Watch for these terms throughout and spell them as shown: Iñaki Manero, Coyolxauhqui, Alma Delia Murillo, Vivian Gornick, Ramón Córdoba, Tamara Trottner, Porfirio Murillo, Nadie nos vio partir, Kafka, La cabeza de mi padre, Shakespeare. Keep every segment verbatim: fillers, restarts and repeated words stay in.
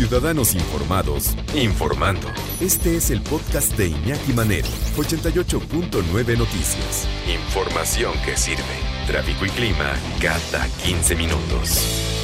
Ciudadanos informados, informando. Este es el podcast de Iñaki Manero, ochenta y ocho punto nueve Noticias. Información que sirve. Tráfico y clima cada quince minutos.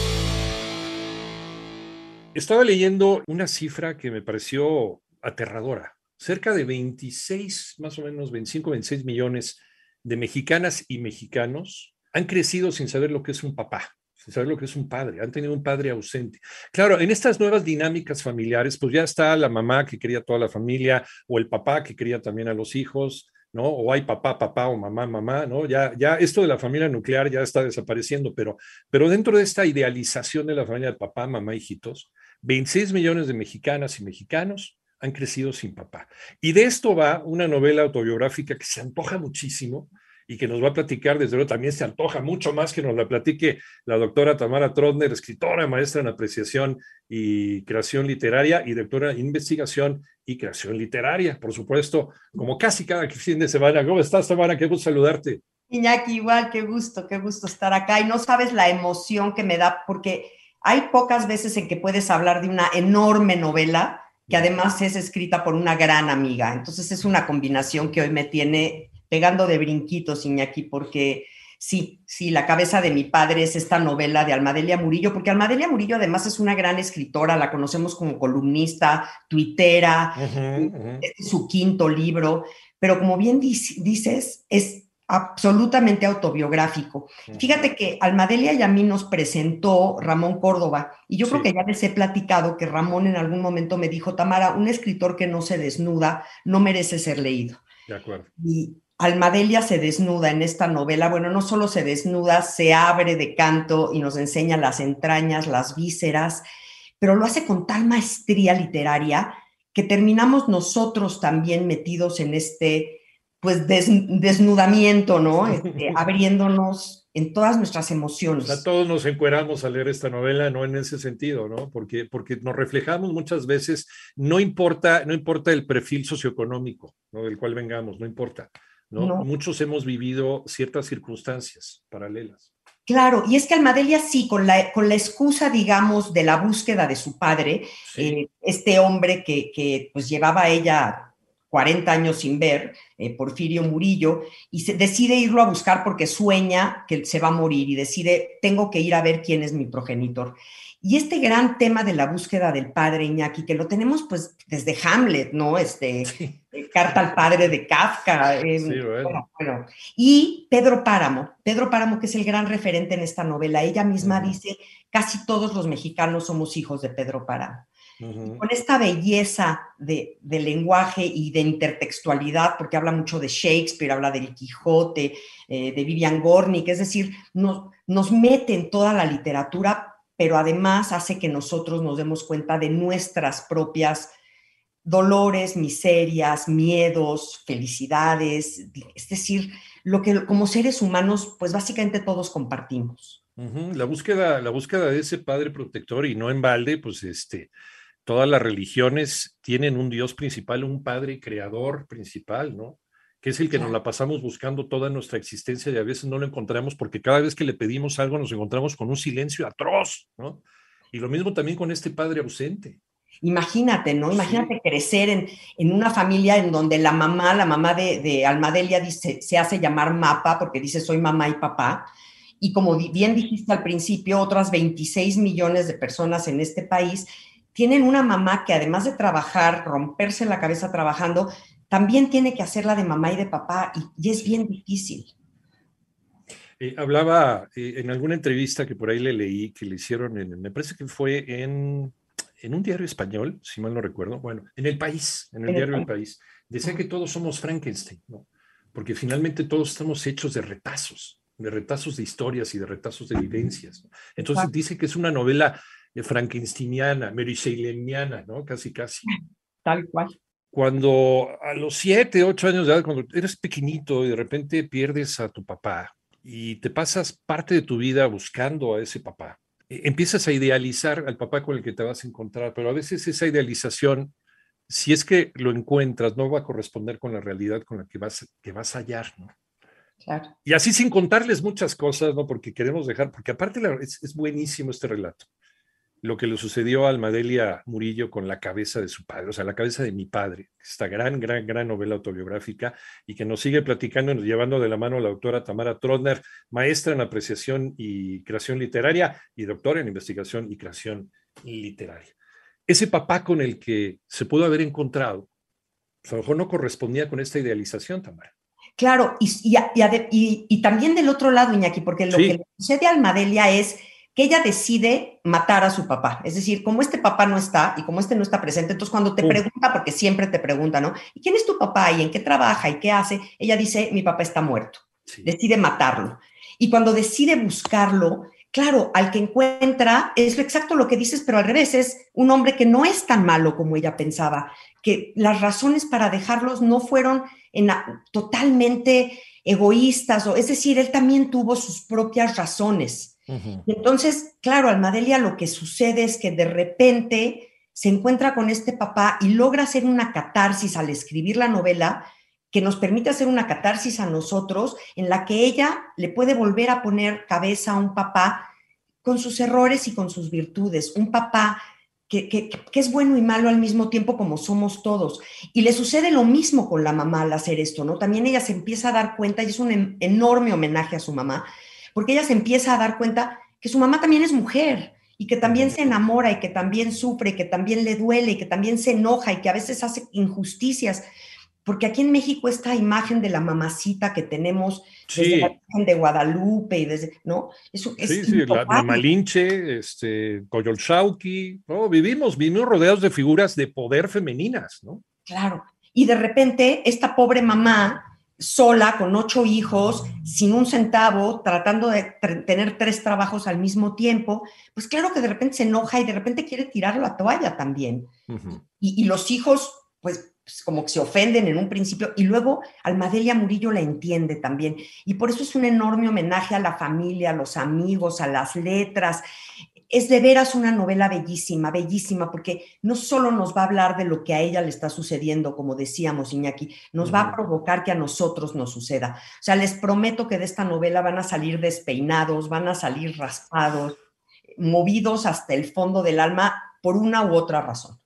Estaba leyendo una cifra que me pareció aterradora. Cerca de veintiséis, más o menos veinticinco, veintiséis millones de mexicanas y mexicanos han crecido sin saber lo que es un papá, sin saber lo que es un padre. Han tenido un padre ausente. Claro, en estas nuevas dinámicas familiares, pues ya está la mamá que quería a toda la familia o el papá que quería también a los hijos, ¿no? O hay papá, papá o mamá, mamá, ¿no? Ya, ya esto de la familia nuclear ya está desapareciendo, pero, pero dentro de esta idealización de la familia de papá, mamá, hijitos, veintiséis millones de mexicanas y mexicanos han crecido sin papá. Y de esto va una novela autobiográfica que se antoja muchísimo y que nos va a platicar, desde luego también se antoja mucho más que nos la platique la doctora Tamara Trottner, escritora, maestra en apreciación y creación literaria y doctora en investigación y creación literaria, por supuesto, como casi cada fin de semana. ¿Cómo estás, Tamara? Qué gusto saludarte. Iñaki, igual, qué gusto, qué gusto estar acá. Y no sabes la emoción que me da, porque hay pocas veces en que puedes hablar de una enorme novela que además es escrita por una gran amiga. Entonces es una combinación que hoy me tiene pegando de brinquitos, Iñaki, porque sí, sí, La cabeza de mi padre es esta novela de Alma Delia Murillo, porque Alma Delia Murillo además es una gran escritora, la conocemos como columnista, tuitera, uh-huh, uh-huh. Es su quinto libro, pero como bien dices, es absolutamente autobiográfico. Uh-huh. Fíjate que Alma Delia y a mí nos presentó Ramón Córdoba, y yo sí. creo que ya les he platicado que Ramón en algún momento me dijo, Tamara, un escritor que no se desnuda no merece ser leído. De acuerdo. Y Alma Delia se desnuda en esta novela. Bueno, no solo se desnuda, se abre de canto y nos enseña las entrañas, las vísceras, pero lo hace con tal maestría literaria que terminamos nosotros también metidos en este, pues, des, desnudamiento, ¿no? Este, abriéndonos en todas nuestras emociones. O sea, todos nos encueramos al leer esta novela, no en ese sentido, ¿no? Porque, porque nos reflejamos muchas veces, no importa, no importa el perfil socioeconómico, ¿no? Del cual vengamos, no importa. ¿No? No. Muchos hemos vivido ciertas circunstancias paralelas. Claro, y es que Alma Delia sí, con la, con la excusa, digamos, de la búsqueda de su padre, sí. eh, este hombre que, que pues, llevaba a ella cuarenta años sin ver, eh, Porfirio Murillo, y se, decide irlo a buscar porque sueña que se va a morir y decide, tengo que ir a ver quién es mi progenitor. Y este gran tema de la búsqueda del padre, Iñaki, que lo tenemos pues desde Hamlet, ¿no? Este, sí. Carta al padre de Kafka. Eh, sí, bueno. Bueno, bueno. Y Pedro Páramo, Pedro Páramo que es el gran referente en esta novela. Ella misma uh-huh. dice, casi todos los mexicanos somos hijos de Pedro Páramo. Uh-huh. Con esta belleza de, de lenguaje y de intertextualidad, porque habla mucho de Shakespeare, habla del Quijote, eh, de Vivian Gornick, es decir, nos, nos mete en toda la literatura, pero además hace que nosotros nos demos cuenta de nuestras propias dolores, miserias, miedos, felicidades, es decir, lo que como seres humanos, pues básicamente todos compartimos. Uh-huh. La búsqueda, la búsqueda de ese padre protector, y no en balde, pues este, todas las religiones tienen un Dios principal, un padre creador principal, ¿no? Que es el que nos la pasamos buscando toda nuestra existencia y a veces no lo encontramos porque cada vez que le pedimos algo nos encontramos con un silencio atroz, ¿no? Y lo mismo también con este padre ausente. Imagínate, ¿no? Imagínate sí. crecer en, en una familia en donde la mamá, la mamá de, de Alma Delia dice, se hace llamar Mapa porque dice soy mamá y papá. Y como bien dijiste al principio, otras veintiséis millones de personas en este país tienen una mamá que además de trabajar, romperse la cabeza trabajando, también tiene que hacerla de mamá y de papá, y, y es bien difícil. Eh, hablaba eh, en alguna entrevista que por ahí le leí, que le hicieron, en, me parece que fue en, en un diario español, si mal no recuerdo, bueno, en El País, en el en diario El País, decía que todos somos Frankenstein, ¿no? Porque finalmente todos estamos hechos de retazos, de retazos de historias y de retazos de vivencias, ¿no? Entonces wow. Dice que es una novela frankensteiniana, meriseileniana, ¿no? Casi, casi. Tal cual. Cuando a los siete, ocho años de edad, cuando eres pequeñito y de repente pierdes a tu papá y te pasas parte de tu vida buscando a ese papá, empiezas a idealizar al papá con el que te vas a encontrar, pero a veces esa idealización, si es que lo encuentras, no va a corresponder con la realidad con la que vas, que vas a hallar, ¿no? Claro. Y así sin contarles muchas cosas, ¿no? Porque queremos dejar, porque aparte la, es, es buenísimo este relato, lo que le sucedió a Alma Delia Murillo con La cabeza de su padre, o sea, La cabeza de mi padre, esta gran, gran, gran novela autobiográfica y que nos sigue platicando y nos llevando de la mano la autora Tamara Trottner, maestra en apreciación y creación literaria y doctora en investigación y creación literaria. Ese papá con el que se pudo haber encontrado, pues a lo mejor no correspondía con esta idealización, Tamara. Claro, y, y, y, y también del otro lado, Iñaki, porque lo sí. que le sucede a Alma Delia es que ella decide matar a su papá. Es decir, como este papá no está y como este no está presente, entonces cuando te pregunta, porque siempre te pregunta, ¿no? ¿Y quién es tu papá? ¿Y en qué trabaja? ¿Y qué hace? Ella dice, mi papá está muerto. Sí. Decide matarlo. Y cuando decide buscarlo, claro, al que encuentra, es exacto lo que dices, pero al revés, es un hombre que no es tan malo como ella pensaba, que las razones para dejarlos no fueron en la, totalmente egoístas, o, es decir, él también tuvo sus propias razones. Uh-huh. Y entonces, claro, Alma Delia lo que sucede es que de repente se encuentra con este papá y logra hacer una catarsis al escribir la novela, que nos permite hacer una catarsis a nosotros, en la que ella le puede volver a poner cabeza a un papá con sus errores y con sus virtudes, un papá que, que, que es bueno y malo al mismo tiempo como somos todos. Y le sucede lo mismo con la mamá al hacer esto, ¿no? También ella se empieza a dar cuenta, y es un enorme homenaje a su mamá, porque ella se empieza a dar cuenta que su mamá también es mujer, y que también se enamora, y que también sufre, y que también le duele, y que también se enoja, y que a veces hace injusticias. Porque aquí en México esta imagen de la mamacita que tenemos sí. desde la imagen de Guadalupe y desde, ¿no? Eso es sí, sí, la, la Malinche, este, Coyolxauhqui, ¿no? Vivimos, vivimos rodeados de figuras de poder femeninas, ¿no? Claro, y de repente esta pobre mamá, sola, con ocho hijos, sin un centavo, tratando de tr- tener tres trabajos al mismo tiempo, pues claro que de repente se enoja y de repente quiere tirar la toalla también. Uh-huh. Y, y los hijos, pues, Pues como que se ofenden en un principio, y luego Alma Delia Murillo la entiende también. Y por eso es un enorme homenaje a la familia, a los amigos, a las letras. Es de veras una novela bellísima, bellísima, porque no solo nos va a hablar de lo que a ella le está sucediendo, como decíamos, Iñaki, nos va a provocar que a nosotros nos suceda. O sea, les prometo que de esta novela van a salir despeinados, van a salir raspados, movidos hasta el fondo del alma por una u otra razón.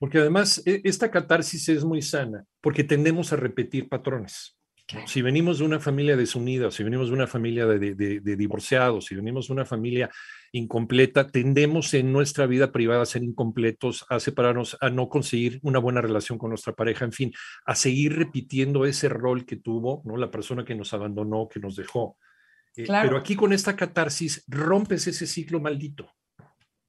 Porque además esta catarsis es muy sana, porque tendemos a repetir patrones. Claro. Si venimos de una familia desunida, si venimos de una familia de, de, de divorciados, si venimos de una familia incompleta, tendemos en nuestra vida privada a ser incompletos, a separarnos, a no conseguir una buena relación con nuestra pareja, en fin, a seguir repitiendo ese rol que tuvo, ¿no? La persona que nos abandonó, que nos dejó. Eh, claro. Pero aquí con esta catarsis rompes ese ciclo maldito.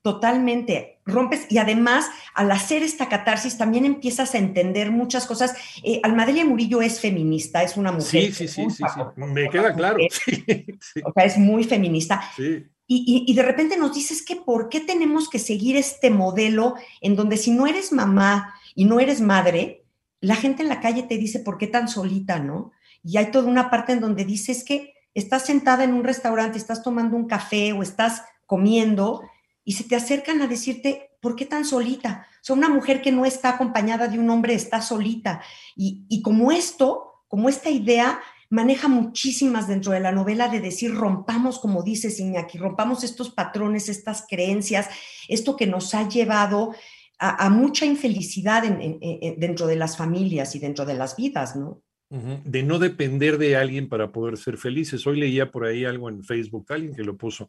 Totalmente, rompes, y además al hacer esta catarsis también empiezas a entender muchas cosas. eh, Alma Delia Murillo es feminista, es una mujer. Sí, sí, sí, sí, sí, me queda claro. Sí, sí. O sea, es muy feminista. Sí. Y, y, y de repente nos dices que por qué tenemos que seguir este modelo en donde si no eres mamá y no eres madre, la gente en la calle te dice por qué tan solita, ¿no? Y hay toda una parte en donde dices que estás sentada en un restaurante, estás tomando un café o estás comiendo, y se te acercan a decirte, ¿por qué tan solita? O sea, una mujer que no está acompañada de un hombre está solita. Y, y como esto, como esta idea, maneja muchísimas dentro de la novela de decir, rompamos, como dices, Iñaki, rompamos estos patrones, estas creencias, esto que nos ha llevado a, a mucha infelicidad en, en, en, dentro de las familias y dentro de las vidas, ¿no? Uh-huh. De no depender de alguien para poder ser felices. Hoy leía por ahí algo en Facebook, alguien que lo puso.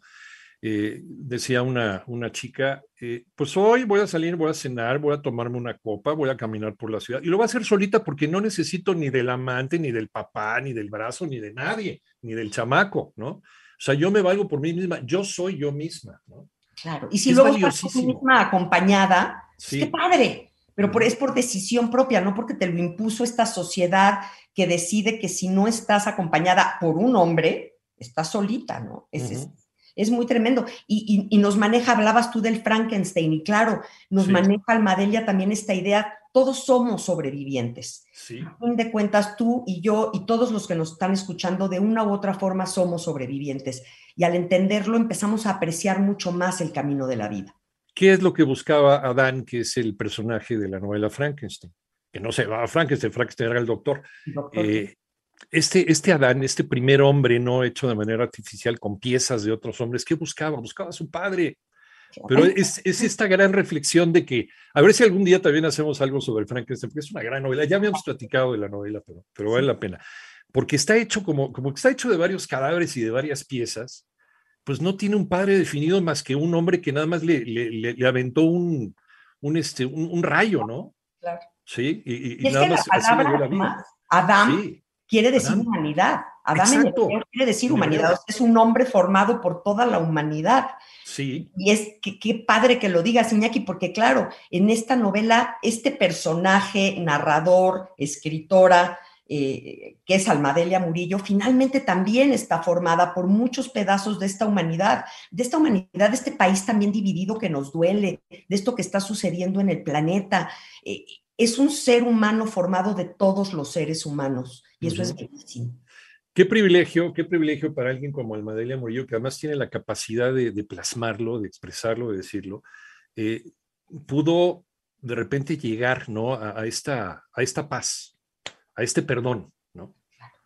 Eh, decía una, una chica, eh, pues hoy voy a salir, voy a cenar, voy a tomarme una copa, voy a caminar por la ciudad, y lo voy a hacer solita porque no necesito ni del amante, ni del papá, ni del brazo, ni de nadie, ni del chamaco, ¿no? O sea, yo me valgo por mí misma, yo soy yo misma, ¿no? Claro, y si es luego estás tú misma acompañada, sí. Pues qué padre, pero por, es por decisión propia, no porque te lo impuso esta sociedad que decide que si no estás acompañada por un hombre, está solita, ¿no? Es, uh-huh. es, es muy tremendo. Y, y, y nos maneja, hablabas tú del Frankenstein, y claro, nos sí. maneja Alma Delia también esta idea, todos somos sobrevivientes. Sí. A fin de cuentas, tú y yo y todos los que nos están escuchando, de una u otra forma somos sobrevivientes. Y al entenderlo empezamos a apreciar mucho más el camino de la vida. ¿Qué es lo que buscaba Adán, que es el personaje de la novela Frankenstein? Que no se llamaba Frankenstein, Frankenstein era el doctor. El doctor. Eh, Este, este Adán, este primer hombre no hecho de manera artificial con piezas de otros hombres, ¿qué buscaba? Buscaba a su padre. Pero es, es esta gran reflexión de que, a ver si algún día también hacemos algo sobre el Frankenstein, porque es una gran novela. Ya habíamos platicado de la novela, pero, pero vale la pena. Porque está hecho como, como está hecho de varios cadáveres y de varias piezas, pues no tiene un padre definido más que un hombre que nada más le, le, le, le aventó un, un, este, un, un rayo, ¿no? Claro. Sí, y, y, y, y nada más así le dio la vida. Adán. Sí. Quiere decir Adam. humanidad. Adam en el quiere decir humanidad. Es un hombre formado por toda la humanidad. Sí. Y es que qué padre que lo digas, Iñaki, porque claro, en esta novela, este personaje, narrador, escritora, eh, que es Alma Delia Murillo, finalmente también está formada por muchos pedazos de esta humanidad, de esta humanidad, de este país también dividido que nos duele, de esto que está sucediendo en el planeta. Eh, es un ser humano formado de todos los seres humanos. Y eso es difícil. Qué privilegio, qué privilegio para alguien como Alma Delia Murillo, que además tiene la capacidad de, de plasmarlo, de expresarlo, de decirlo. Eh, pudo de repente llegar, ¿no? a, a, esta, a esta paz, a este perdón, ¿no? Claro,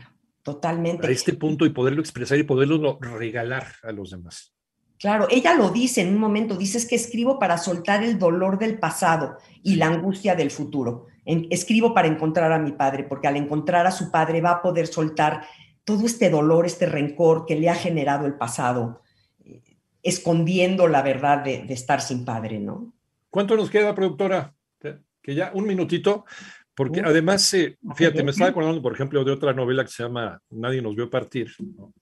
claro, totalmente. A este punto y poderlo expresar y poderlo regalar a los demás. Claro, ella lo dice en un momento, dice es que escribo para soltar el dolor del pasado y la angustia del futuro. Escribo para encontrar a mi padre, porque al encontrar a su padre va a poder soltar todo este dolor, este rencor que le ha generado el pasado, eh, escondiendo la verdad de, de estar sin padre, ¿no? ¿Cuánto nos queda, productora? Que ya un minutito, porque uh, además, eh, fíjate, me estaba acordando, por ejemplo, de otra novela que se llama Nadie nos vio partir, ¿no?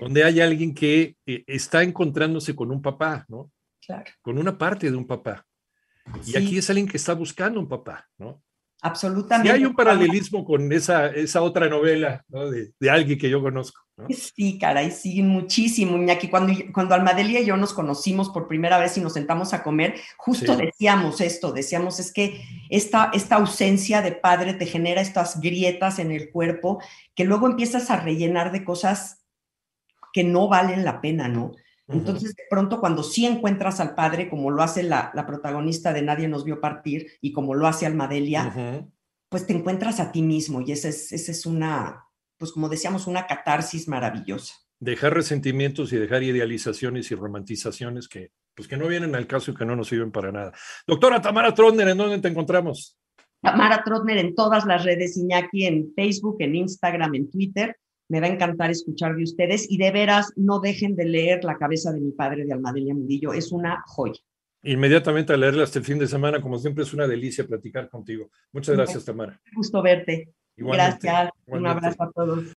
Donde hay alguien que eh, está encontrándose con un papá, ¿no? Claro. Con una parte de un papá. Y sí. Aquí es alguien que está buscando un papá, ¿no? Absolutamente. Sí, hay un paralelismo con esa, esa otra novela, ¿no? de, de alguien que yo conozco, ¿no? Sí, caray, sí, muchísimo, Iñaki. Cuando, cuando Alma Delia y yo nos conocimos por primera vez y nos sentamos a comer, justo sí. decíamos esto, decíamos es que esta, esta ausencia de padre te genera estas grietas en el cuerpo que luego empiezas a rellenar de cosas que no valen la pena, ¿no? Entonces, de pronto, cuando sí encuentras al padre, como lo hace la, la protagonista de Nadie nos vio partir y como lo hace Alma Delia, uh-huh. pues te encuentras a ti mismo y esa es, esa es una, pues como decíamos, una catarsis maravillosa. Dejar resentimientos y dejar idealizaciones y romantizaciones que, pues que no vienen al caso y que no nos sirven para nada. Doctora Tamara Trottner, ¿en dónde te encontramos? Tamara Trottner en todas las redes, Iñaki, en Facebook, en Instagram, en Twitter. Me va a encantar escuchar de ustedes y de veras no dejen de leer La cabeza de mi padre de Alma Delia Murillo, es una joya. Inmediatamente a leerla hasta el fin de semana, como siempre es una delicia platicar contigo. Muchas gracias, Tamara. Un gusto verte. Igualmente. Gracias, igualmente. Un abrazo a todos.